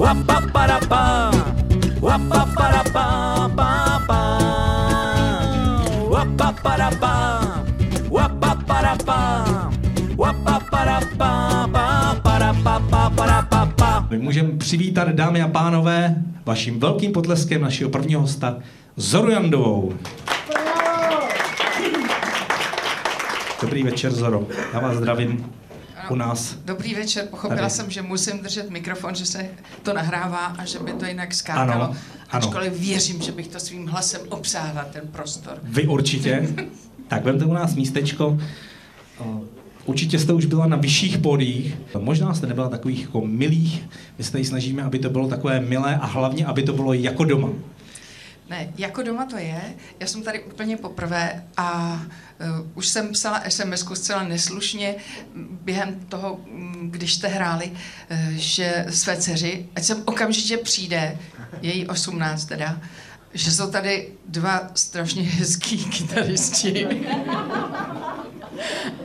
My můžeme přivítat, dámy a pánové, vaším velkým potleskem našeho prvního hosta, Zoru Jandovou. Dobrý večer, Zoro. Já vás zdravím u nás. Dobrý večer. Pochopila jsem, že musím držet mikrofon, že se to nahrává a že by to jinak skákalo. Ano, ano. Ačkoliv věřím, že bych to svým hlasem obsáhla, ten prostor. Vy určitě. Tak vemte u nás místečko. Určitě jste už byla na vyšších pódiích. Možná jste nebyla takových jako milých. My se tady snažíme, aby to bylo takové milé a hlavně, aby to bylo jako doma. Ne, jako doma to je. Já jsem tady úplně poprvé a už jsem psala SMS-ku zcela neslušně během toho, když jste hráli, že své dceři, ať jsem okamžitě přijde, její 18 teda, že jsou tady dva strašně hezký kytaristi.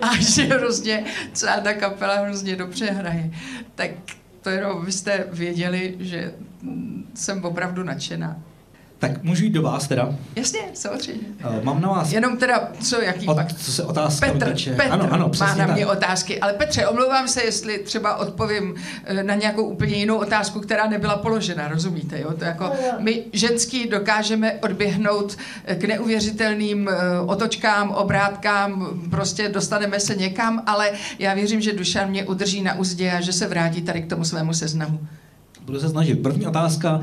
A že hrozně, celá ta kapela hrozně dobře hraje. Tak to jenom byste věděli, že jsem opravdu nadšená. Tak můžu jít do vás teda? Jasně, samozřejmě. Mám na vás... Jenom teda, co, jaký pak? Co se otázka Petr ano, ano, přesně, má na mě tak otázky. Ale Petře, omlouvám se, jestli třeba odpovím na nějakou úplně jinou otázku, která nebyla položena, rozumíte, jo? To jako my ženský dokážeme odběhnout k neuvěřitelným otočkám, obrátkám, prostě dostaneme se někam, ale já věřím, že Dušan mě udrží na uzdě a že se vrátí tady k tomu svému seznamu. Budu se snažit. První otázka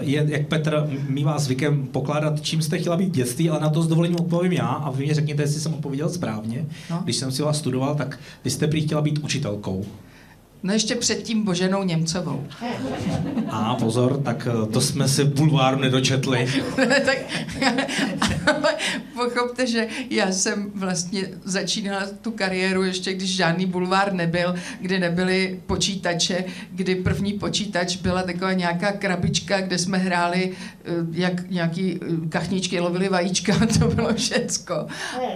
je, jak Petr mývá zvykem pokládat, čím jste chtěla být v dětství, ale na to s dovolením odpovím já a vy mě řekněte, jestli jsem odpověděl správně. No. Když jsem si vás studoval, tak vy jste prý chtěla být učitelkou. No ještě předtím Boženou Němcovou. A pozor, tak to jsme si v bulváru nedočetli. Tak, pochopte, že já jsem vlastně začínala tu kariéru ještě, když žádný bulvár nebyl, kdy nebyly počítače, kdy první počítač byla taková nějaká krabička, kde jsme hráli, jak nějaký kachničky lovili vajíčka, to bylo všecko.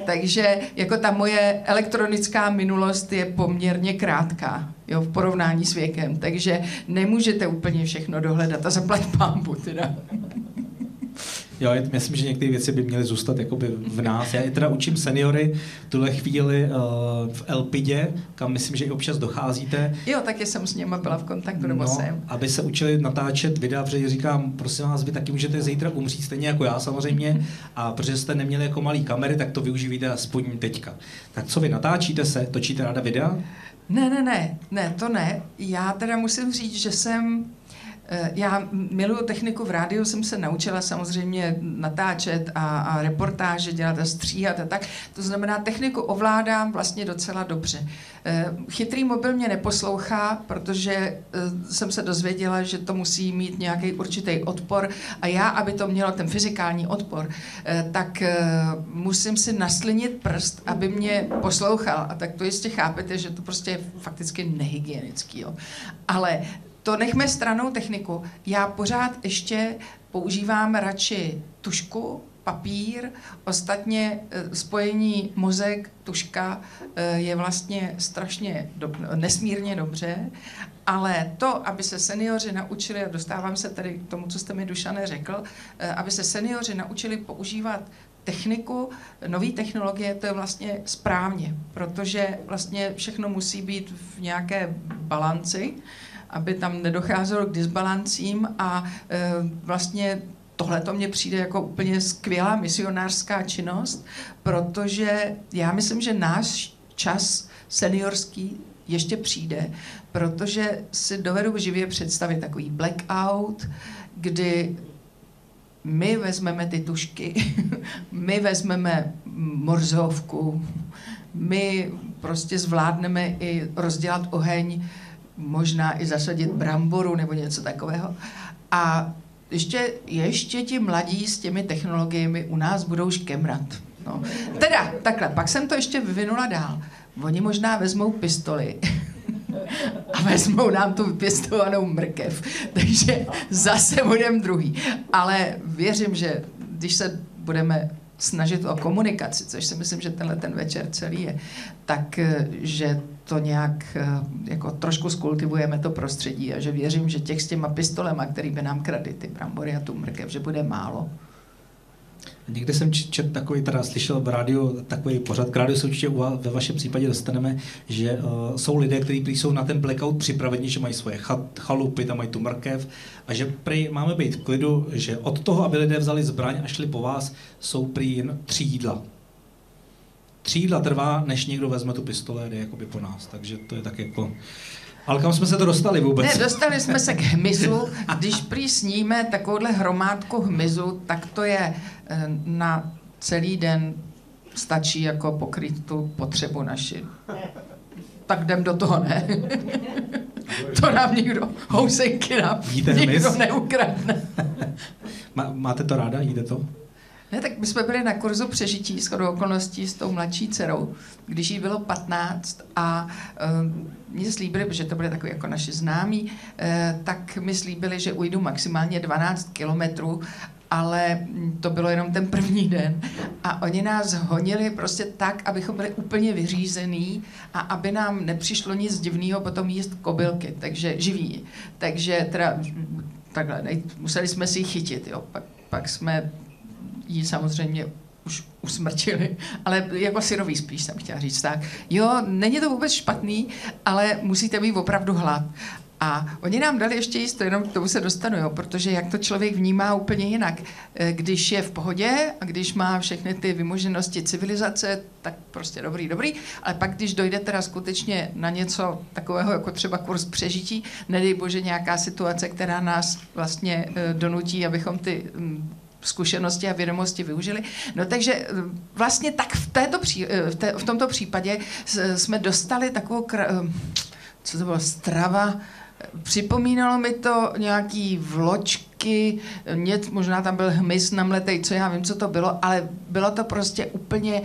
Takže jako ta moje elektronická minulost je poměrně krátká. Jo, v porovnání s věkem, takže nemůžete úplně všechno dohledat a zaplať pánbu teda. Jo, myslím, že některé věci by měly zůstat jakoby v nás. Já je teda učím seniory tuhle chvíli v Elpidě, kam myslím, že i občas docházíte. Jo, taky jsem s nimi byla v kontaktu, nebo jsem. Aby se učili natáčet videa, protože říkám, prosím vás, vy taky můžete zítra umřít, stejně jako já samozřejmě, a protože jste neměli jako malý kamery, tak to využijte aspoň teďka. Tak co vy, natáčíte se, točíte ráda videa? Ne, to ne. Já teda musím říct, že já miluju techniku, v rádiu jsem se naučila samozřejmě natáčet a reportáže dělat a stříhat a tak. To znamená, techniku ovládám vlastně docela dobře. Chytrý mobil mě neposlouchá, protože jsem se dozvěděla, že to musí mít nějaký určitý odpor a já, aby to mělo ten fyzikální odpor, tak musím si naslinit prst, aby mě poslouchal. A tak to jistě chápete, že to prostě je fakticky nehygienický. Jo. Ale to nechme stranou techniku. Já pořád ještě používám radši tužku, papír, ostatně spojení mozek, tužka je vlastně strašně nesmírně dobře, ale to, aby se seniori naučili, a dostávám se tady k tomu, co jste mi, Dušane, řekl, aby se seniori naučili používat techniku, nové technologie, to je vlastně správně, protože vlastně všechno musí být v nějaké balanci, aby tam nedocházelo k disbalancím a vlastně tohle to mně přijde jako úplně skvělá misionářská činnost, protože já myslím, že náš čas seniorský ještě přijde, protože si dovedu živě představit takový blackout, kdy my vezmeme ty tužky, my vezmeme morzovku, my prostě zvládneme i rozdělat oheň, možná i zasadit bramboru nebo něco takového. A ještě ti mladí s těmi technologiemi u nás budou škemrat. No. Teda, takhle, pak jsem to ještě vyvinula dál. Oni možná vezmou pistoli a vezmou nám tu vypěstovanou mrkev. Takže zase budem druhý. Ale věřím, že když se budeme snažit o komunikaci, což si myslím, že tenhle ten večer celý je, takže to nějak jako trošku skultivujeme to prostředí a že věřím, že těch s těma pistolema, který by nám kradly ty brambory a tu mrkev, že bude málo. Někde jsem četl takový, teda slyšel v rádiu takový pořad, k rádiu se určitě ve vašem případě dostaneme, že jsou lidé, kteří jsou na ten blackout připraveni, že mají svoje chalupy, tam mají tu mrkev a že prý máme být v klidu, že od toho, aby lidé vzali zbraň a šli po vás, jsou prý jen 3 jídla. 3 jídla trvá, než někdo vezme tu pistoli a jde jakoby po nás, takže to je tak jako... Ale kam jsme se to dostali vůbec? Ne, dostali jsme se k hmyzu. Když prý sníme takovouhle hromádku hmyzu, tak to je na celý den stačí jako pokrýt tu potřebu naši. Tak jdem do toho, ne? To nám nikdo, housenky nám nikdo neukradne. Máte to ráda? Jíte to? Ne, tak my jsme byli na kurzu přežití shodou okolností s tou mladší dcerou, když jí bylo 15 a mě slíbili, protože to byly takový jako naši známí, tak mi slíbili, že ujdu maximálně 12 kilometrů, ale to bylo jenom ten první den. A oni nás honili prostě tak, abychom byli úplně vyřízený a aby nám nepřišlo nic divného potom jíst kobylky, takže živí. Takže teda takhle, museli jsme si ji chytit, jo. Pak jsme ji samozřejmě už usmrčili, ale jako syrový spíš jsem chtěla říct, tak jo, není to vůbec špatný, ale musíte být opravdu hlad. A oni nám dali ještě jíst, jenom k tomu se dostanu, jo, protože jak to člověk vnímá úplně jinak. Když je v pohodě a když má všechny ty vymoženosti civilizace, tak prostě dobrý, ale pak když dojde teda skutečně na něco takového, jako třeba kurz přežití, nedej bože nějaká situace, která nás vlastně donutí, abychom ty zkušenosti a vědomosti využili. No takže vlastně tak v tomto případě jsme dostali takovou, co to bylo, strava. Připomínalo mi to nějaký vločky, možná tam byl hmyz namletej, co já vím, co to bylo, ale bylo to prostě úplně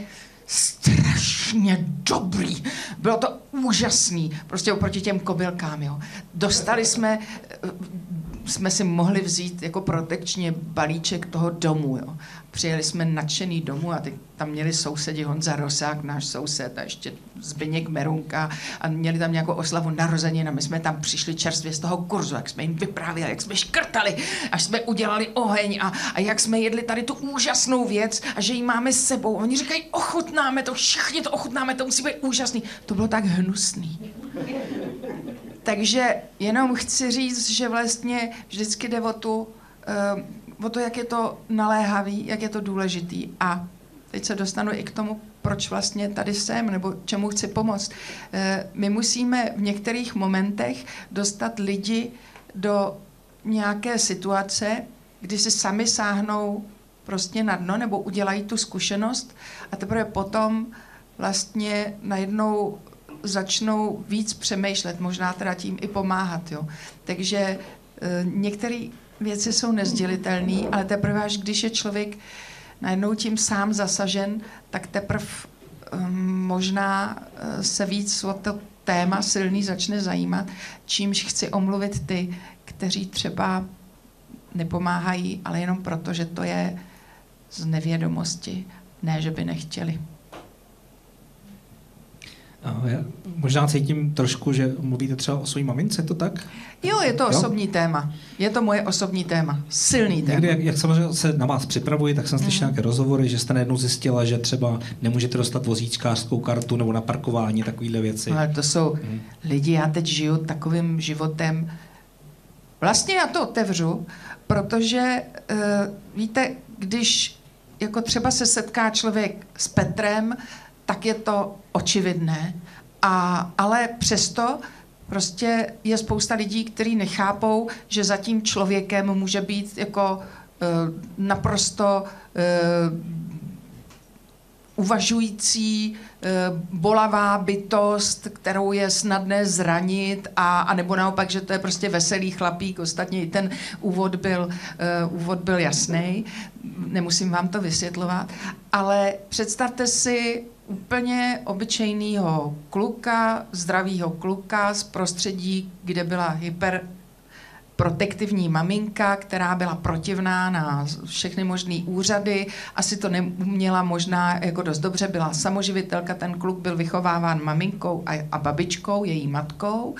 strašně dobrý. Bylo to úžasný, prostě oproti těm kobylkám, jo. Dostali jsme si mohli vzít jako protekčně balíček toho domu, jo. Přijeli jsme nadšený domů a teď tam měli sousedi Honza Rosák, náš soused, a ještě Zbyněk Merunka a měli tam nějakou oslavu narozenin a my jsme tam přišli čerstvě z toho kurzu, jak jsme jim vyprávěli, jak jsme škrtali, až jsme udělali oheň a jak jsme jedli tady tu úžasnou věc a že ji máme s sebou. Oni říkají, ochutnáme to, všichni to ochutnáme, to musí být úžasný. To bylo tak hnusný. Takže jenom chci říct, že vlastně vždycky jde o to, jak je to naléhavý, jak je to důležitý. A teď se dostanu i k tomu, proč vlastně tady jsem, nebo čemu chci pomoct. My musíme v některých momentech dostat lidi do nějaké situace, kdy si sami sáhnou prostě na dno, nebo udělají tu zkušenost a teprve potom vlastně najednou začnou víc přemýšlet, možná teda tím i pomáhat, jo. Takže některé věci jsou nezdělitelné, ale teprve až když je člověk najednou tím sám zasažen, tak teprve možná se víc o to téma silný začne zajímat, čímž chci omluvit ty, kteří třeba nepomáhají, ale jenom proto, že to je z nevědomosti, ne, že by nechtěli. Já možná cítím trošku, že mluvíte třeba o své mamince, je to tak? Jo, je to osobní téma. Je to moje osobní téma. Silný téma. Někdy, jak samozřejmě se na vás připravuji, tak jsem slyšel nějaké rozhovory, že jste najednou zjistila, že třeba nemůžete dostat vozíčkářskou kartu nebo na parkování, takovýhle věci. Ale to jsou lidi, já teď žiju takovým životem. Vlastně já to otevřu, protože víte, když jako třeba se setká člověk s Petrem, tak je to očividné, ale přesto prostě je spousta lidí, kteří nechápou, že za tím člověkem může být jako naprosto uvažující, bolavá bytost, kterou je snadné zranit a nebo naopak, že to je prostě veselý chlapík. Ostatně i ten úvod byl jasný, nemusím vám to vysvětlovat, ale představte si úplně obyčejného zdravého kluka z prostředí, kde byla hyper protektivní maminka, která byla protivná na všechny možné úřady, asi to neuměla možná jako dost dobře, byla samoživitelka, ten kluk byl vychováván maminkou a babičkou, její matkou.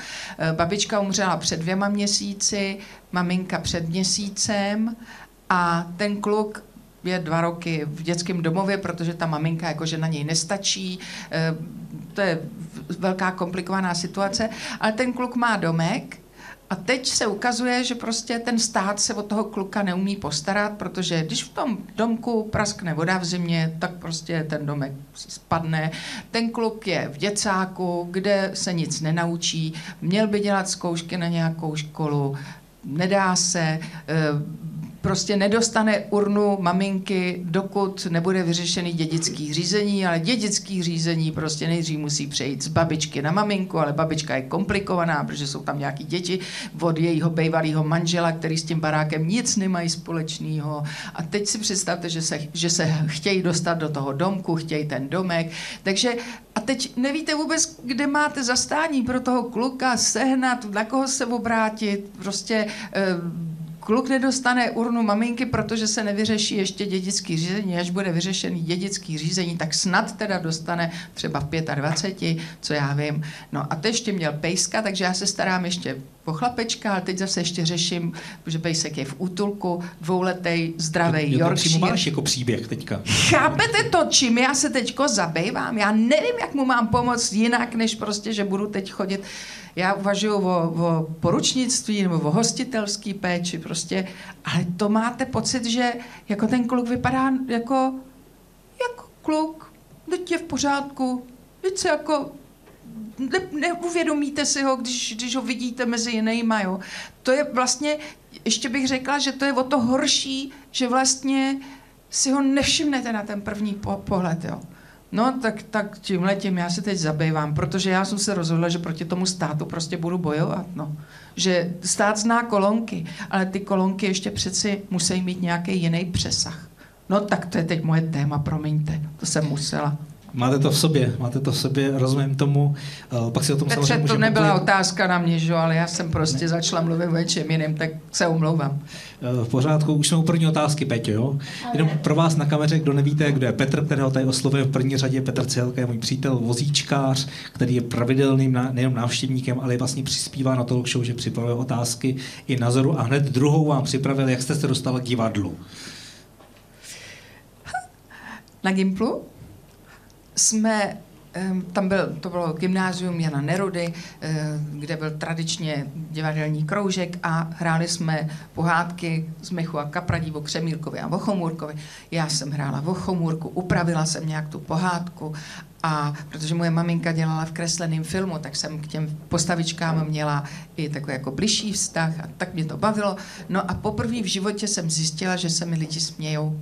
Babička umřela před 2 měsíci, maminka před měsícem a ten kluk je 2 roky v dětském domově, protože ta maminka jakože na něj nestačí. To je velká komplikovaná situace, ale ten kluk má domek a teď se ukazuje, že prostě ten stát se o toho kluka neumí postarat, protože když v tom domku praskne voda v zimě, tak prostě ten domek spadne. Ten kluk je v děcáku, kde se nic nenaučí, měl by dělat zkoušky na nějakou školu, nedá se, prostě nedostane urnu maminky, dokud nebude vyřešený dědický řízení, ale dědický řízení prostě nejdřív musí přejít z babičky na maminku, ale babička je komplikovaná, protože jsou tam nějaký děti od jejího bývalého manžela, který s tím barákem nic nemají společného. A teď si představte, že se chtějí dostat do toho domku, chtějí ten domek. Takže a teď nevíte vůbec, kde máte zastání pro toho kluka, sehnat, na koho se obrátit, prostě kluk nedostane urnu maminky, protože se nevyřeší ještě dědické řízení. Až bude vyřešený dědické řízení, tak snad teda dostane třeba v 25, co já vím. No a to ještě měl pejska, takže já se starám ještě po chlapečka, ale teď zase ještě řeším, že pejsek je v útulku, 2letý, zdravý Yorkshire. To máš jako příběh teďka. Chápete to, čím já se teďko zabývám? Já nevím, jak mu mám pomoct jinak, než prostě, že budu teď chodit. Já uvažuji o poručnictví nebo o hostitelský péči prostě, ale to máte pocit, že jako ten kluk vypadá jako kluk, teď je v pořádku, více jako neuvědomíte si ho, když ho vidíte mezi jinýma, jo. To je vlastně, ještě bych řekla, že to je o to horší, že vlastně si ho nevšimnete na ten první pohled, jo. No tak tímhletím já se teď zabývám, protože já jsem se rozhodla, že proti tomu státu prostě budu bojovat, no. Že stát zná kolonky, ale ty kolonky ještě přeci musí mít nějaký jiný přesah. No tak to je teď moje téma, promiňte, to jsem musela. Máte to v sobě, rozumím tomu. Pak si o tom Petře, samozřejmě to nebyla otázka na mě, že? Ale já jsem prostě začala mluvit o něčem jiném, tak se omlouvám. V pořádku, už jsme u první otázky, Peťo, jo? Jenom pro vás na kameře, kdo nevíte, kdo je Petr, kterého tady oslovil v první řadě, Petr Cihelka je můj přítel, vozíčkář, který je pravidelným nejenom návštěvníkem, ale vlastně přispívá na talk show, že připravil otázky i názoru a hned druhou vám připravil, jak jste se dostala k divadlu. Na Gimplu? To bylo Gymnázium Jana Nerudy, kde byl tradičně divadelní kroužek a hráli jsme pohádky z Mechu a Kapradí o Křemírkovi a o Chomůrkovi. Já jsem hrála o Chomůrku, upravila jsem nějak tu pohádku a protože moje maminka dělala v kresleném filmu, tak jsem k těm postavičkám měla i takový jako bližší vztah a tak mě to bavilo. No a poprvé v životě jsem zjistila, že se mi lidi smějou,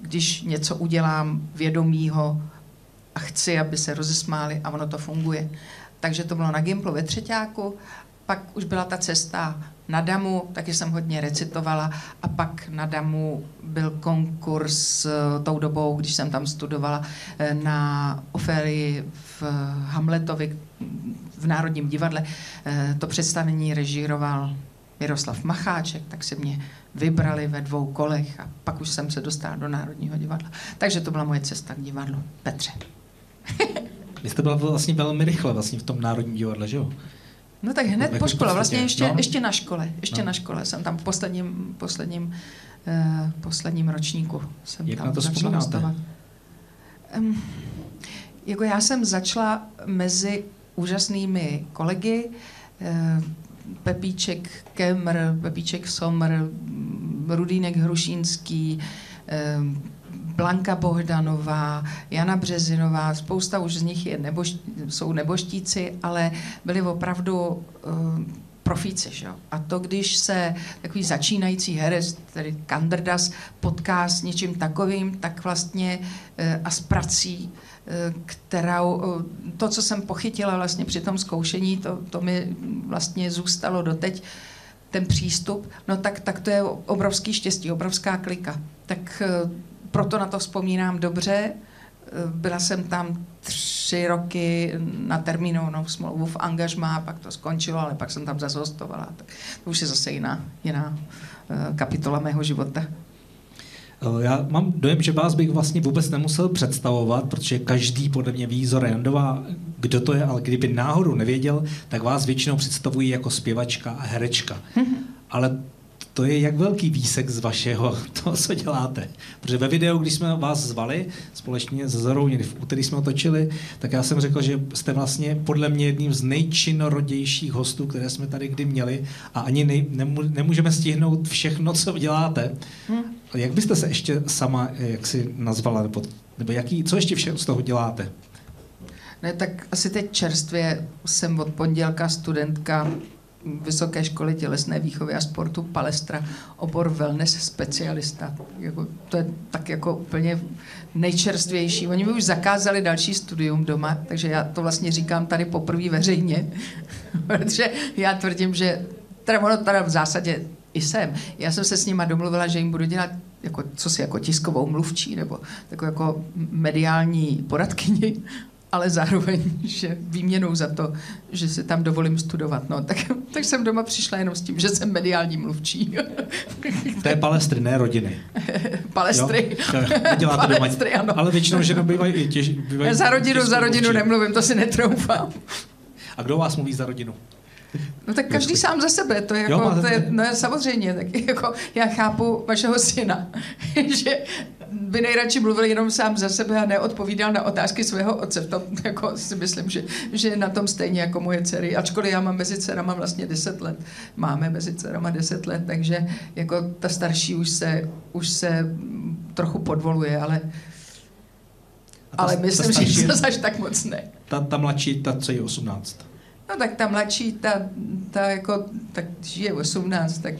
když něco udělám vědomýho, a chci, aby se rozesmáli a ono to funguje. Takže to bylo na Gimplu ve třeťáku, pak už byla ta cesta na Damu, taky jsem hodně recitovala a pak na Damu byl konkurs tou dobou, když jsem tam studovala na Ofélii v Hamletovi v Národním divadle. To představení režíroval Miroslav Macháček, tak se mě vybrali ve 2 kolech a pak už jsem se dostala do Národního divadla. Takže to byla moje cesta k divadlu. Petře. Vy jste byla vlastně velmi rychle vlastně v tom Národním divadle, že jo? No tak hned po škole, vlastně ještě na škole. Jsem tam v posledním ročníku. Jak tam na to vzpomínáte? Jako já jsem začala mezi úžasnými kolegy, Pepíček Kemr, Pepíček Somr, Rudínek Hrušínský, Blanka Bohdanová, Jana Březinová, spousta už z nich je jsou neboštíci, ale byli opravdu profíci, že jo? A to, když se takový začínající herec, tedy kandrdas, potká s něčím takovým, tak vlastně a s prací, to, co jsem pochytila vlastně při tom zkoušení, to mi vlastně zůstalo doteď, ten přístup, no tak to je obrovský štěstí, obrovská klika. Tak proto na to vzpomínám dobře, Byla jsem tam 3 roky na termínovanou smlouvu v angažmá, pak to skončilo, ale pak jsem tam zase hostovala. To už je zase jiná kapitola mého života. Já mám dojem, že vás bych vlastně vůbec nemusel představovat, protože každý podle mě ví, Zora Jandová, kdo to je, ale kdyby náhodou nevěděl, tak vás většinou představují jako zpěvačka a herečka. Ale to je jak velký výsek z vašeho, toho, co děláte. Protože ve videu, když jsme vás zvali, společně se Zorou, v úterý jsme otočili, tak já jsem řekl, že jste vlastně podle mě jedním z nejčinorodějších hostů, které jsme tady kdy měli, a ani nemůžeme stihnout všechno, co děláte. Jak byste se ještě sama, jak si nazvala, nebo co ještě všechno z toho děláte? Ne, tak asi teď čerstvě jsem od pondělka studentka Vysoké školy tělesné výchovy a sportu Palestra, obor wellness specialista. To je tak jako úplně nejčerstvější. Oni mi už zakázali další studium doma, takže já to vlastně říkám tady poprvé veřejně, protože já tvrdím, že teda v zásadě i jsem. Já jsem se s nima domluvila, že jim budu dělat jako tiskovou mluvčí nebo takovou jako mediální poradkyni, ale zároveň, že výměnou za to, že se tam dovolím studovat. No, tak jsem doma přišla jenom s tím, že jsem mediální mluvčí. To je Palestry, ne rodiny. Palestry. Děláte Palestry, doma. Ano. Ale většinou ženy bývají těžké. Za rodinu nemluvím, to si netroufám. A kdo vás mluví za rodinu? No tak každý sám za sebe, to je jako, samozřejmě, tak jako já chápu vašeho syna, že by nejradši mluvil jenom sám za sebe a neodpovídal na otázky svého otce, v tom jako si myslím, že na tom stejně jako moje dcery, ačkoliv já mám mezi dcerama vlastně 10 let, takže jako ta starší už se trochu podvoluje, ale myslím, že to až tak moc ne. Ta mladší, ta co je 18. No tak ta mladší, ta žije 18, tak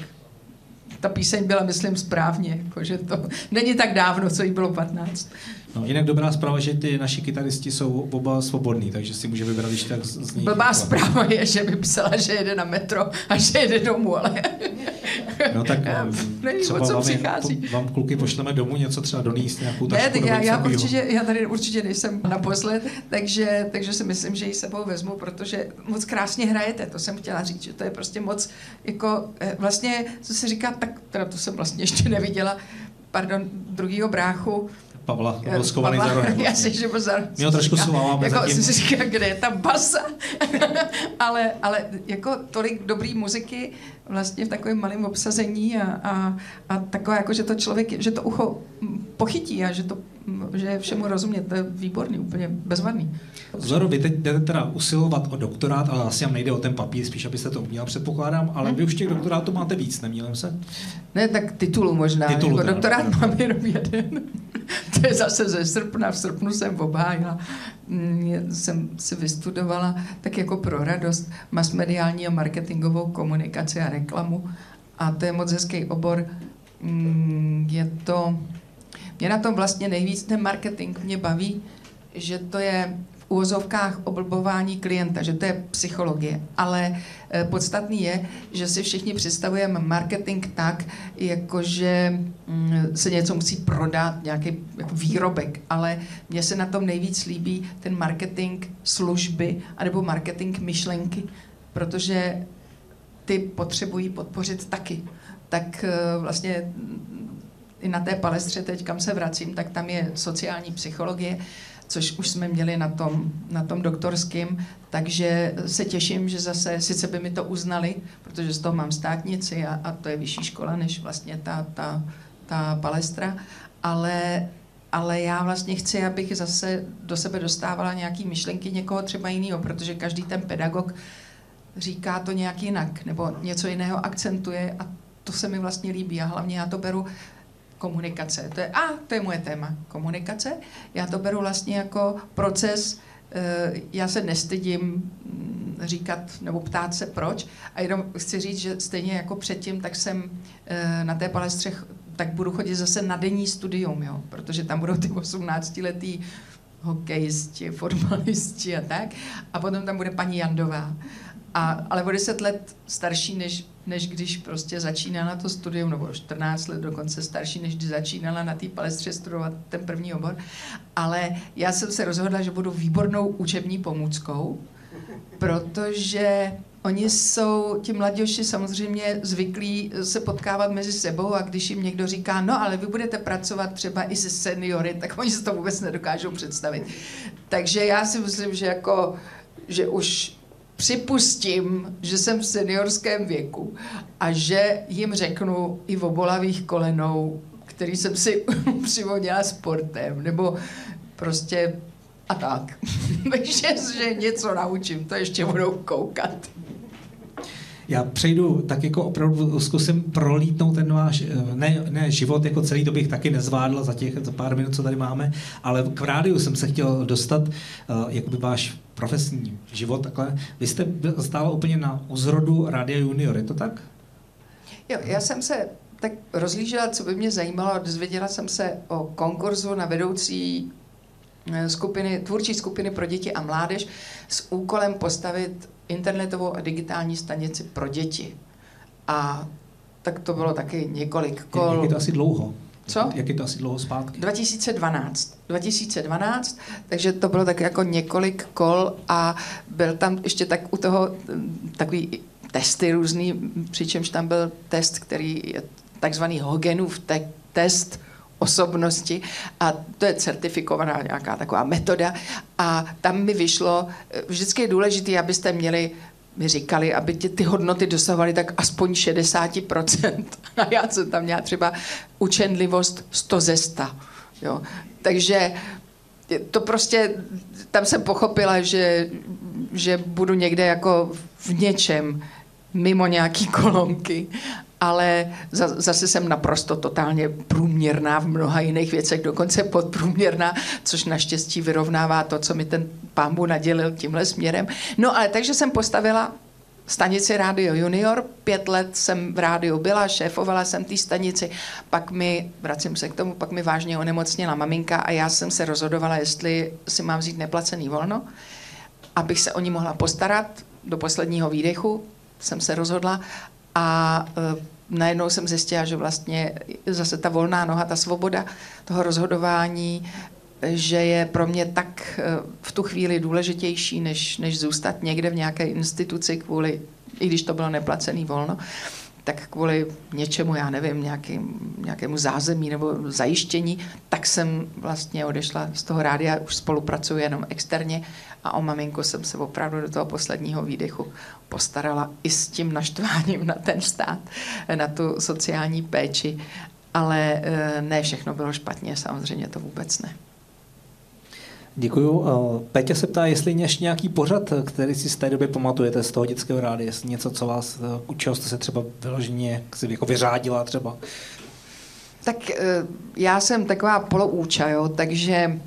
ta píseň byla, myslím, správně, jakože to není tak dávno, co jí bylo 15. No, jinak dobrá zpráva, že ty naši kytaristi jsou oba svobodní, takže si může vybrat, když tak z nich. Blbá zpráva je, že by psala, že jede na metro a že jede domů, ale... No tak třeba vám kluky pošleme domů něco třeba doníst, nějakou tašku. Ne, tak já tady určitě nejsem naposled, takže si myslím, že ji sebou vezmu, protože moc krásně hrajete, to jsem chtěla říct, že to je prostě moc, jako vlastně, co se říká, tak teda to jsem vlastně ještě neviděla, druhýho bráchu, Pavla, rozkovaný za rohem. Já si, že byl za rohem. My ho trošku suváváme zatím. Jsem si říkal, kde je ta basa. ale jako tolik dobrý muziky vlastně v takovém malém obsazení a takové, jako, že to člověk, že to ucho pochytí a že je všemu rozumět. To je výborný, úplně bezvadný. Zoro, vy teď jdete teda usilovat o doktorát, ale asi vám nejde o ten papír, spíš abyste to uměla, předpokládám, ale vy už těch doktorátů máte víc, nemýlím se? Ne, tak titulu možná. Titulu jako doktorát mám jenom jeden. To je zase ze srpna. V srpnu jsem obhájila. Jsem si vystudovala tak jako pro radost masmediální a marketingovou komunikaci a reklamu. A to je moc hezký obor. Mě na tom vlastně nejvíc ten marketing mě baví, že to je v uvozovkách oblbování klienta, že to je psychologie, ale podstatný je, že si všichni představujeme marketing tak, jakože se něco musí prodat, nějaký jako výrobek, ale mně se na tom nejvíc líbí ten marketing služby anebo marketing myšlenky, protože ty potřebují podpořit taky. Tak vlastně i na té Palestře teď, kam se vracím, tak tam je sociální psychologie, což už jsme měli na tom doktorském, takže se těším, že zase, sice by mi to uznali, protože z toho mám státnici a to je vyšší škola než vlastně ta Palestra, ale já vlastně chci, abych zase do sebe dostávala nějaký myšlenky někoho třeba jiného, protože každý ten pedagog říká to nějak jinak, nebo něco jiného akcentuje a to se mi vlastně líbí a hlavně já to beru komunikace. To je moje téma. Komunikace. Já to beru vlastně jako proces, já se nestydím říkat nebo ptát se proč a jenom chci říct, že stejně jako předtím, tak jsem na té Palestře, tak budu chodit zase na denní studium, jo, protože tam budou ty 18-letý hokejisti, fotbalisti a tak. A potom tam bude paní Jandová. Ale o 10 let starší než než když prostě začínala to studium, nebo 14 let dokonce starší, než když začínala na té palestře studovat ten první obor. Ale já jsem se rozhodla, že budu výbornou učební pomůckou, protože oni jsou, ti mladější samozřejmě zvyklí se potkávat mezi sebou, a když jim někdo říká, no ale vy budete pracovat třeba i se seniory, tak oni si to vůbec nedokážou představit. Takže já si myslím, že jako, že už připustím, že jsem v seniorském věku a že jim řeknu i o bolavých kolenou, který jsem si přivodila sportem, nebo prostě a tak. Že něco naučím, to ještě budou koukat. Já přejdu, tak jako opravdu zkusím prolítnout ten váš, ne život jako celý, to bych taky nezvládla za pár minut, co tady máme, ale k rádiu jsem se chtěl dostat, jakoby váš profesní život, takhle. Vy jste stála úplně na ozrodu Rádia Junior, je to tak? Jo, já jsem se tak rozlížela, co by mě zajímalo, dozvěděla jsem se o konkurzu na vedoucí tvůrčí skupiny pro děti a mládež s úkolem postavit internetovou a digitální stanici pro děti. A tak to bylo taky několik kol. Jak je to asi dlouho? Co? Jak je to asi dlouho zpátky? 2012, takže to bylo tak jako několik kol a byl tam ještě tak u toho takový testy různý, přičemž tam byl test, který je takzvaný Hoganův test osobnosti, a to je certifikovaná nějaká taková metoda, a tam mi vyšlo, vždycky je důležité, abyste měli, mi říkali, aby ty hodnoty dosahovaly tak aspoň 60%. A já jsem tam měla třeba učenlivost 100 ze 100. Jo. Takže to prostě, tam jsem pochopila, že budu někde jako v něčem mimo nějaký kolonky, ale zase jsem naprosto totálně průměrná v mnoha jiných věcech, dokonce podprůměrná, což naštěstí vyrovnává to, co mi ten pánbu nadělil tímhle směrem. No ale takže jsem postavila stanici Rádio Junior, 5 let jsem v rádiu byla, šéfovala jsem té stanici, pak mi vážně onemocněla maminka a já jsem se rozhodovala, jestli si mám vzít neplacený volno, abych se o ní mohla postarat do posledního výdechu, jsem se rozhodla. A najednou jsem zjistila, že vlastně zase ta volná noha, ta svoboda toho rozhodování, že je pro mě tak v tu chvíli důležitější, než zůstat někde v nějaké instituci kvůli, i když to bylo neplacený volno, tak kvůli něčemu, já nevím, nějakému zázemí nebo zajištění, tak jsem vlastně odešla z toho rádia, už spolupracuji jenom externě a o maminku jsem se opravdu do toho posledního výdechu postarala i s tím naštváním na ten stát, na tu sociální péči, ale ne všechno bylo špatně, samozřejmě to vůbec ne. Děkuju. Péťa se ptá, jestli ještě nějaký pořad, který si z té doby pamatujete z toho dětského rádia, jestli něco, co vás učil, jste se třeba vyloženě jako vyřádila třeba. Tak já jsem taková polouča, jo, takže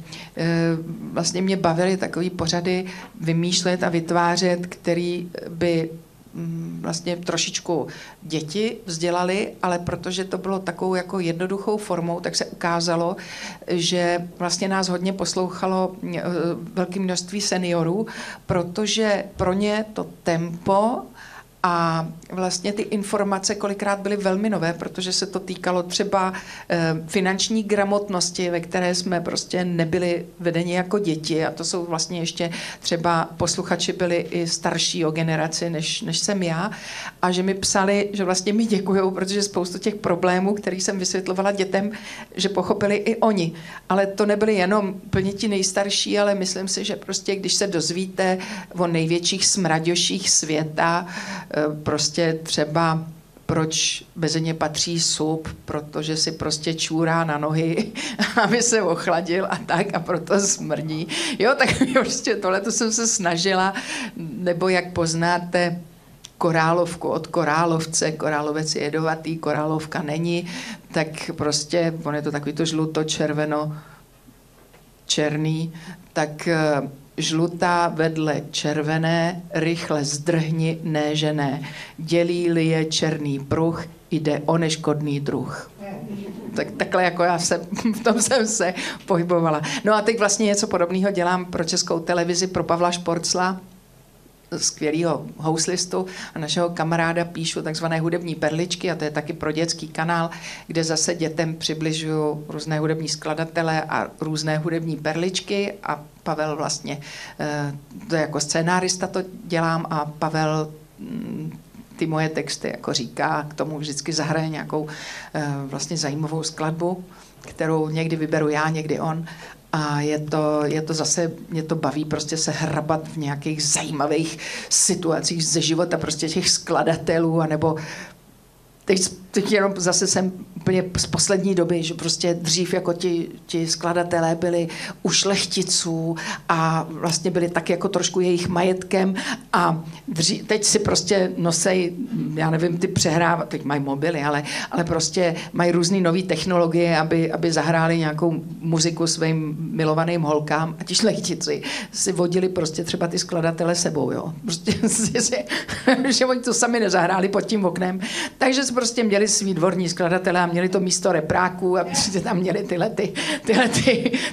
vlastně mě bavily takový pořady vymýšlet a vytvářet, který by vlastně trošičku děti vzdělali, ale protože to bylo takovou jako jednoduchou formou, tak se ukázalo, že vlastně nás hodně poslouchalo velké množství seniorů, protože pro ně to tempo a vlastně ty informace kolikrát byly velmi nové, protože se to týkalo třeba finanční gramotnosti, ve které jsme prostě nebyli vedeni jako děti, a to jsou vlastně ještě třeba posluchači byli i starší o generaci, než jsem já, a že mi psali, že vlastně mi děkujou, protože spoustu těch problémů, který jsem vysvětlovala dětem, že pochopili i oni. Ale to nebyly jenom plně ti nejstarší, ale myslím si, že prostě když se dozvíte o největších smraďoších světa, prostě třeba proč mezi ně patří sup, protože si prostě čůrá na nohy, aby se ochladil a tak, a proto smrdí. Jo, tak prostě tohleto jsem se snažila, nebo jak poznáte korálovku od korálovce, korálovec je jedovatý, korálovka není, tak prostě, on je to takový to žluto, červeno, černý, tak žlutá vedle červené, rychle zdrhni, ne že ne. Dělí-li je černý pruh, jde o neškodný druh. Tak, takhle jako já jsem, v tom jsem se pohybovala. No a teď vlastně něco podobného dělám pro Českou televizi, pro Pavla Šporcla, skvělého houslistu a našeho kamaráda píšu takzvané hudební perličky, a to je taky pro dětský kanál, kde zase dětem přibližuju různé hudební skladatele a různé hudební perličky, a Pavel vlastně, to jako scénárista to dělám, a Pavel ty moje texty jako říká, k tomu vždycky zahraje nějakou vlastně zajímavou skladbu, kterou někdy vyberu já, někdy on. A je to zase, mě to baví prostě se hrabat v nějakých zajímavých situacích ze života prostě těch skladatelů, anebo teď jenom zase jsem úplně z poslední doby, že prostě dřív jako ti skladatelé byli u šlechticů a vlastně byli tak jako trošku jejich majetkem, a teď si prostě nosejí, já nevím, ty přehrávat, teď mají mobily, ale prostě mají různé nové technologie, aby zahráli nějakou muziku svým milovaným holkám, a ti šlechtici si vodili prostě třeba ty skladatele sebou, jo. Prostě že oni to sami nezahráli pod tím oknem, takže prostě měli svý dvorní skladatele a měli to místo repráků a tam měli tyhle ty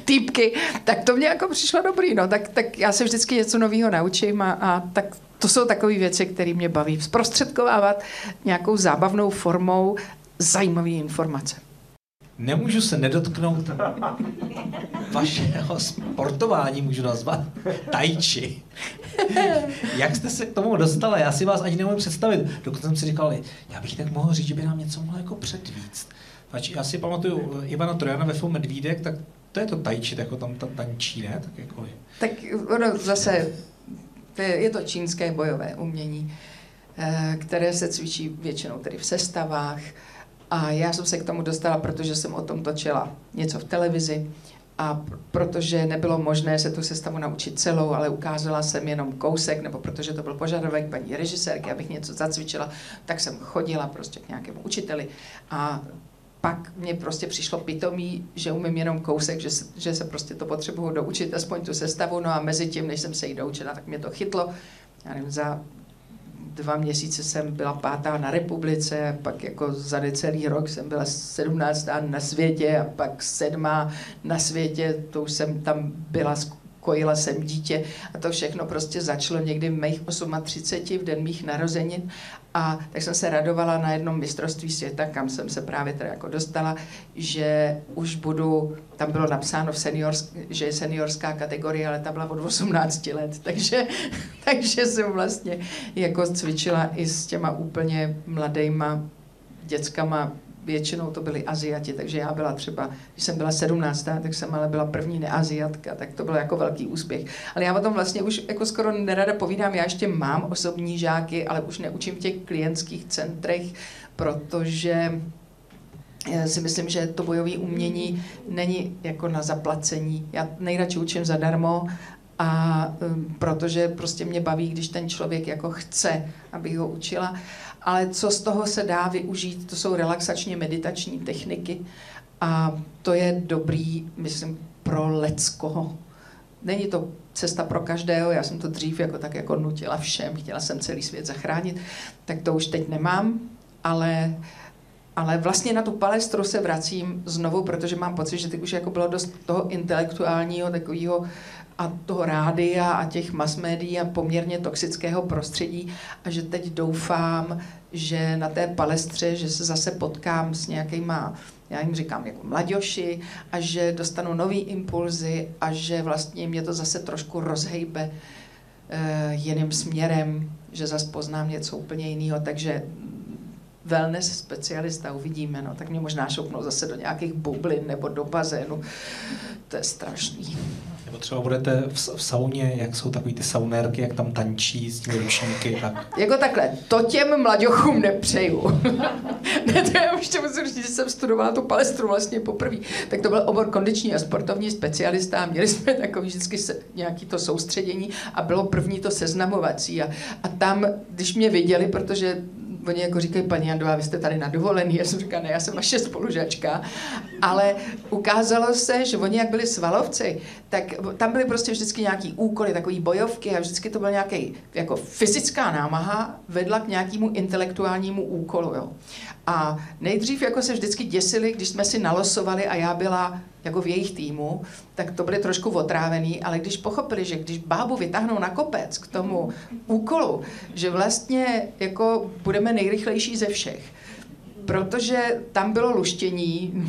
týpky, tak to mě jako přišlo dobrý, no, tak já se vždycky něco nového naučím, a tak to jsou takové věci, které mě baví, zprostředkovávat nějakou zábavnou formou zajímavé informace. Nemůžu se nedotknout vašeho sportování, můžu nazvat tai chi. Jak jste se k tomu dostala? Já si vás ani neumím představit. Dokonce jsem si říkal, já bych tak mohl říct, že by nám něco mohlo jako předvíct. Já si pamatuju Ivana Trojana ve filmu Medvídek, tak to je to tai chi, jako tam ta tančí, ne? Tak, jako... tak ono zase, je to čínské bojové umění, které se cvičí většinou tedy v sestavách. A já jsem se k tomu dostala, protože jsem o tom točila něco v televizi, a protože nebylo možné se tu sestavu naučit celou, ale ukázala jsem jenom kousek, nebo protože to byl požadavek paní režisérky, abych něco zacvičila, tak jsem chodila prostě k nějakému učiteli, a pak mě prostě přišlo pitomí, že umím jenom kousek, že se prostě to potřebuju doučit, aspoň tu sestavu, no a mezi tím, než jsem se jí doučila, tak mě to chytlo, já nevím, za 2 měsíce jsem byla 5. na republice, pak jako za celý rok jsem byla 17. na světě a pak 7. na světě, to už jsem tam byla, kojila jsem dítě, a to všechno prostě začalo někdy v mých 38 v den mých narozenin, a tak jsem se radovala na jednom mistrovství světa, kam jsem se právě teda jako dostala, že už budu, tam bylo napsáno, že je seniorská kategorie, ale ta byla od 18 let, takže jsem vlastně jako cvičila i s těma úplně mladejma dětskama, většinou to byli Aziati, takže já byla třeba, když jsem byla 17, tak jsem ale byla první neaziatka, tak to byl jako velký úspěch. Ale já o tom vlastně už jako skoro nerada povídám, já ještě mám osobní žáky, ale už neučím v těch klientských centrech, protože si myslím, že to bojové umění není jako na zaplacení. Já nejradši učím zadarmo, a protože prostě mě baví, když ten člověk jako chce, abych ho učila. Ale co z toho se dá využít, to jsou relaxačně meditační techniky, a to je dobrý, myslím, pro leckoho. Není to cesta pro každého, já jsem to dřív jako tak jako nutila všem, chtěla jsem celý svět zachránit, tak to už teď nemám, ale vlastně na tu palestru se vracím znovu, protože mám pocit, že teď už jako bylo dost toho intelektuálního takového a toho rádia a těch masmédií a poměrně toxického prostředí, a že teď doufám, že na té palestře, že se zase potkám s nějakýma, já jim říkám jako mladěši, a že dostanu nový impulzy, a že vlastně mě to zase trošku rozhejbe jiným směrem, že zase poznám něco úplně jiného, takže wellness specialista, uvidíme, no, tak mě možná šoupnou zase do nějakých bublin nebo do bazénu, to je strašný. Nebo třeba budete v sauně, jak jsou takový ty saunérky, jak tam tančí s těmi ručníky. Tak... Jako takhle, to těm mladěchům nepřeju. Ne, to já ještě musím říct, že jsem studovala tu palestru vlastně poprvé. Tak to byl obor kondiční a sportovní specialista a měli jsme takový vždycky nějaký to soustředění a bylo první to seznamovací. A tam, když mě viděli, protože oni jako říkají, paní Jandová, vy jste tady na dovolený. Já jsem říkala, ne, já jsem vaše spolužačka. Ale ukázalo se, že oni jak byli svalovci, tak tam byly prostě vždycky nějaký úkoly, takový bojovky a vždycky to byla nějaký, jako fyzická námaha vedla k nějakému intelektuálnímu úkolu. Jo. A nejdřív jako se vždycky děsili, když jsme si nalosovali a já byla jako v jejich týmu, tak to byly trošku otrávený, ale když pochopili, že když bábu vytáhnou na kopec k tomu úkolu, že vlastně jako budeme nejrychlejší ze všech, protože tam bylo luštění,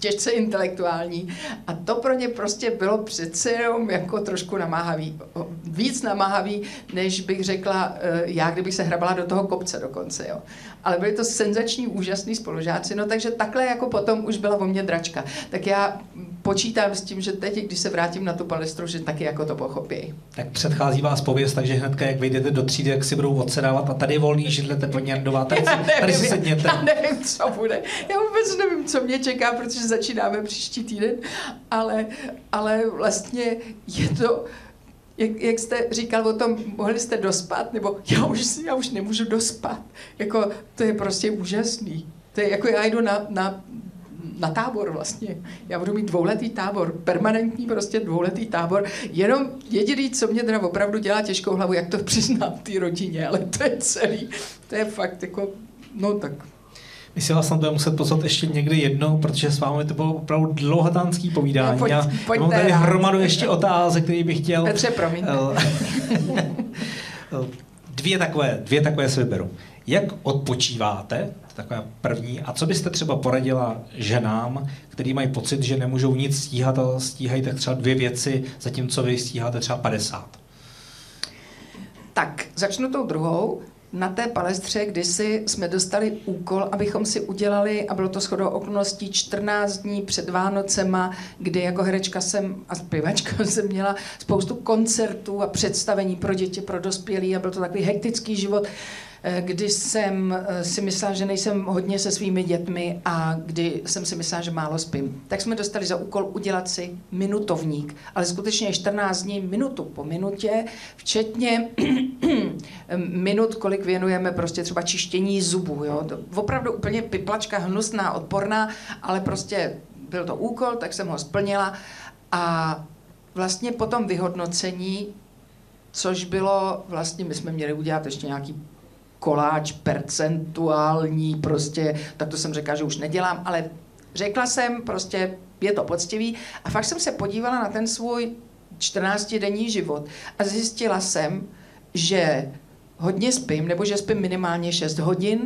těžce intelektuální a to pro ně prostě bylo přece jenom jako trošku namáhavý, víc namáhavý, než bych řekla já, kdybych se hrabala do toho kopce dokonce, jo. Ale byli to senzační, úžasní spolužáci, no takže takhle jako potom už byla o mě dračka. Tak já počítám s tím, že teď, když se vrátím na tu palestru, že taky jako to pochopí. Tak předchází vás pověst, takže hnedka, jak vyjdete do třídy, jak si budou odsedávat a tady volný židle paní Jandová, tady si sedněte. Já nevím, co bude. Já vůbec nevím, co mě čeká, protože začínáme příští týden, ale vlastně je to... Jak jste říkal o tom, mohli jste dospat, nebo já už nemůžu dospat. Jako, to je prostě úžasný. To je jako já jdu na tábor vlastně. Já budu mít dvouletý tábor, permanentní prostě dvouletý tábor. Jenom jediný, co mě teda opravdu dělá těžkou hlavu, jak to přiznám té rodině, ale to je celý. To je fakt jako, no tak... My si vás na to muset pozvat ještě někdy jednou, protože s vámi to bylo opravdu dlouhatánský povídání. No, pojďte, mám tady hromadu ještě otázek, který bych chtěl... Petře, promiňte. Dvě takové si vyberu. Jak odpočíváte? Taková první. A co byste třeba poradila ženám, který mají pocit, že nemůžou nic stíhat a stíhají tak třeba 2 věci, zatímco vy stíháte třeba 50? Tak, začnu tou druhou. Na té palestře kdysi jsme dostali úkol, abychom si udělali, a bylo to shodou okolností 14 dní před Vánocema, kdy jako herečka jsem a zpěvačka jsem měla spoustu koncertů a představení pro děti, pro dospělí a byl to takový hektický život, kdy jsem si myslela, že nejsem hodně se svými dětmi a kdy jsem si myslela, že málo spím. Tak jsme dostali za úkol udělat si minutovník, ale skutečně 14 dní minutu po minutě, včetně minut, kolik věnujeme prostě třeba čištění zubů. Jo? Opravdu úplně piplačka hnusná, odporná, ale prostě byl to úkol, tak jsem ho splnila a vlastně po tom vyhodnocení, což bylo vlastně, my jsme měli udělat ještě nějaký koláč percentuální prostě, tak to jsem řekla, že už nedělám, ale řekla jsem prostě, je to poctivý a fakt jsem se podívala na ten svůj 14-denní život a zjistila jsem, že hodně spím, nebo že spím minimálně 6 hodin,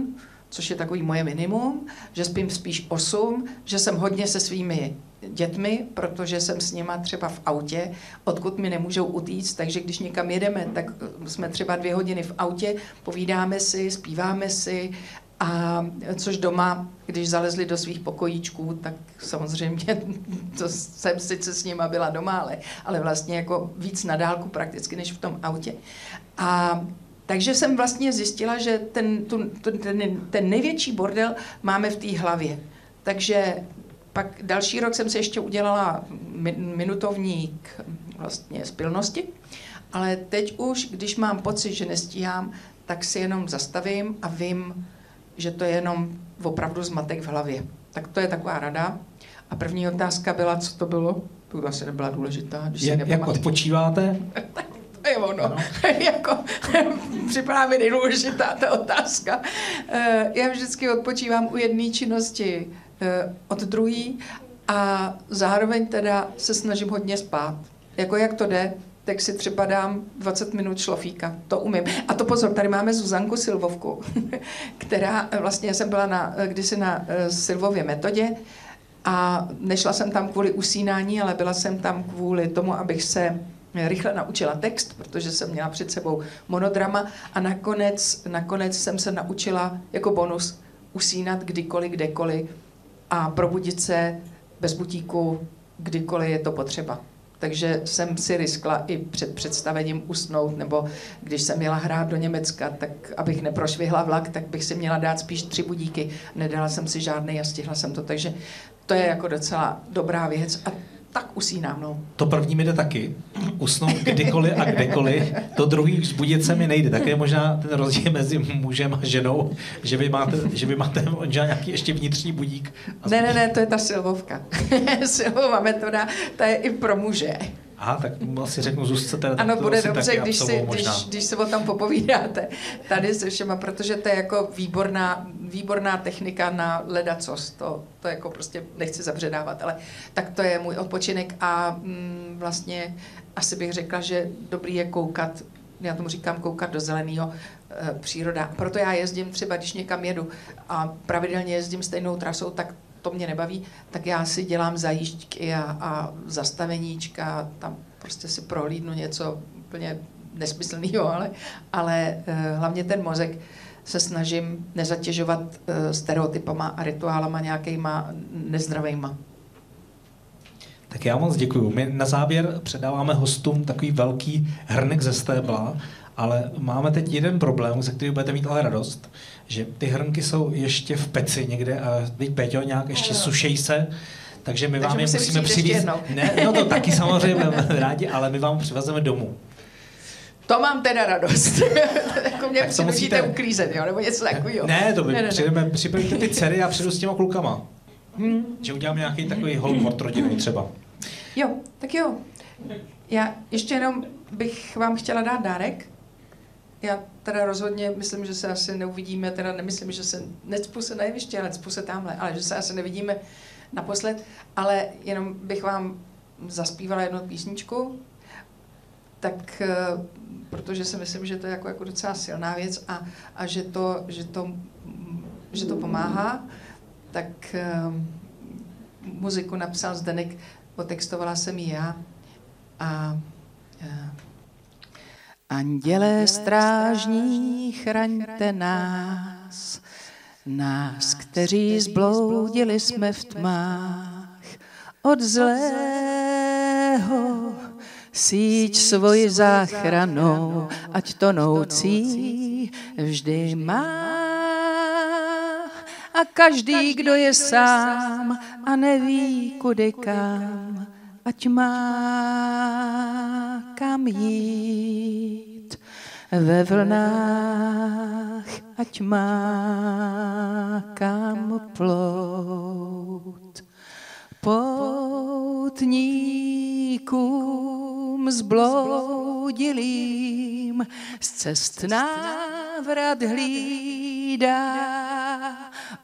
což je takový moje minimum, že spím spíš 8, že jsem hodně se svými dětmi, protože jsem s nima třeba v autě, odkud mi nemůžou utíct, takže když někam jedeme, tak jsme třeba 2 hodiny v autě, povídáme si, zpíváme si, a což doma, když zalezli do svých pokojíčků, tak samozřejmě to jsem sice s nima byla doma, ale vlastně jako víc na dálku prakticky, než v tom autě. A takže jsem vlastně zjistila, že ten největší bordel máme v té hlavě. Takže pak další rok jsem se ještě udělala minutovník vlastně z pilnosti, ale teď už, když mám pocit, že nestíhám, tak si jenom zastavím a vím, že to je jenom opravdu zmatek v hlavě. Tak to je taková rada. A první otázka byla, co to bylo? To asi nebyla důležitá. Když jak odpočíváte? To je ono. Jako, připadá mi nejdůležitá ta otázka. Já vždycky odpočívám u jedné činnosti od druhý a zároveň teda se snažím hodně spát. Jako jak to jde, tak si třeba dám 20 minut šlofíka. To umím. A to pozor, tady máme Zuzanku Silvovku, která vlastně jsem byla kdysi na Silvově metodě a nešla jsem tam kvůli usínání, ale byla jsem tam kvůli tomu, abych se rychle naučila text, protože jsem měla před sebou monodrama a nakonec jsem se naučila jako bonus usínat kdykoliv, kdekoliv a probudit se bez butíku, kdykoliv je to potřeba. Takže jsem si riskla i před představením usnout, nebo když jsem jela hrát do Německa, tak abych neprošvihla vlak, tak bych si měla dát spíš 3 budíky. Nedala jsem si žádný a stihla jsem to. Takže to je jako docela dobrá věc. A tak usínám, no. To první mi jde taky. Usnout kdykoliv a kdekoliv. To druhý vzbudit se mi nejde. Tak je možná ten rozdíl mezi mužem a ženou, že vy máte možná nějaký ještě vnitřní budík. Ne, to je ta Silvovka. Silvova metoda, ta je i pro muže. Aha, tak asi řeknu Zuzce teda. Ano, bude dobře, když se o tom popovídáte. Tady se všema, protože to je jako výborná výborná technika na ledacos, to jako prostě nechci zabředávat, ale tak to je můj odpočinek a vlastně asi bych řekla, že dobrý je koukat, já tomu říkám koukat do zeleného, příroda. Proto já jezdím třeba, když někam jedu a pravidelně jezdím stejnou trasou, tak to mě nebaví, tak já si dělám zajížďky a zastaveníčka, tam prostě si prohlídnu něco úplně nesmyslného, ale hlavně ten mozek se snažím nezatěžovat stereotypama a rituálama nějakýma nezdravejma. Tak já moc děkuju. My na závěr předáváme hostům takový velký hrnek ze stébla, ale máme teď jeden problém, ze kterého budete mít ale radost, že ty hrnky jsou ještě v peci někde a teď Péťo nějak ještě sušejí se, takže my vám je musíme přivést. Ne, no to taky samozřejmě rádi, ale my vám přivezeme domů. To mám teda radost. Jako mě přinutíte uklízet, jo? Nebo něco takového. Ne, to my připravíme ty dcery a přijdu s těma klukama. Že udělám nějaký takový holmort rodiny třeba. Jo, tak jo. Já ještě jenom bych vám chtěla dát dárek. Já teda rozhodně myslím, že se asi neuvidíme, teda nemyslím, že se necpu se na jeviště, ale necpu se tamhle, ale že se asi nevidíme naposled, ale jenom bych vám zaspívala jednu písničku, tak protože si myslím, že to je jako docela silná věc a že to pomáhá, tak muziku napsal Zdeněk, otextovala jsem ji já a Andělé strážní, chraňte nás, kteří zbloudili jsme v tmách. Od zlého síť svoji záchranou, ať tonoucí vždy má. A každý, kdo je sám a neví kudy kam, ať má kam jít ve vlnách, ať má kam plout. Poutníkům zbloudilým z cest návrat hlídá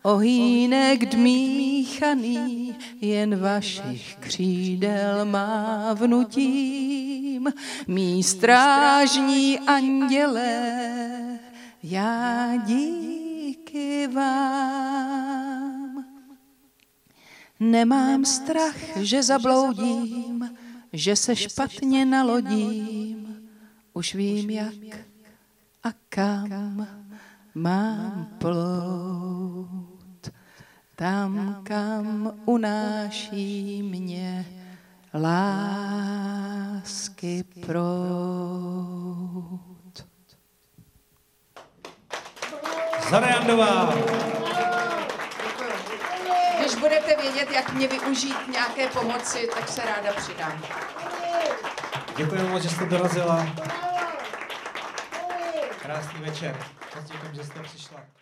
ohýnek dmíchaný, jen vašich křídel mávnutím. Mí strážní anděle, já díky vám. Nemám strach, že zabloudím, že se špatně nalodím. Už vím jak a kam mám plout. Tam, kam unáší mě lásky proud. Zora Jandová. Když budete vědět, jak mě využít nějaké pomoci, tak se ráda přidám. Děkujeme moc, že jste dorazila. Krásný večer. Děkuji, že jste přišla.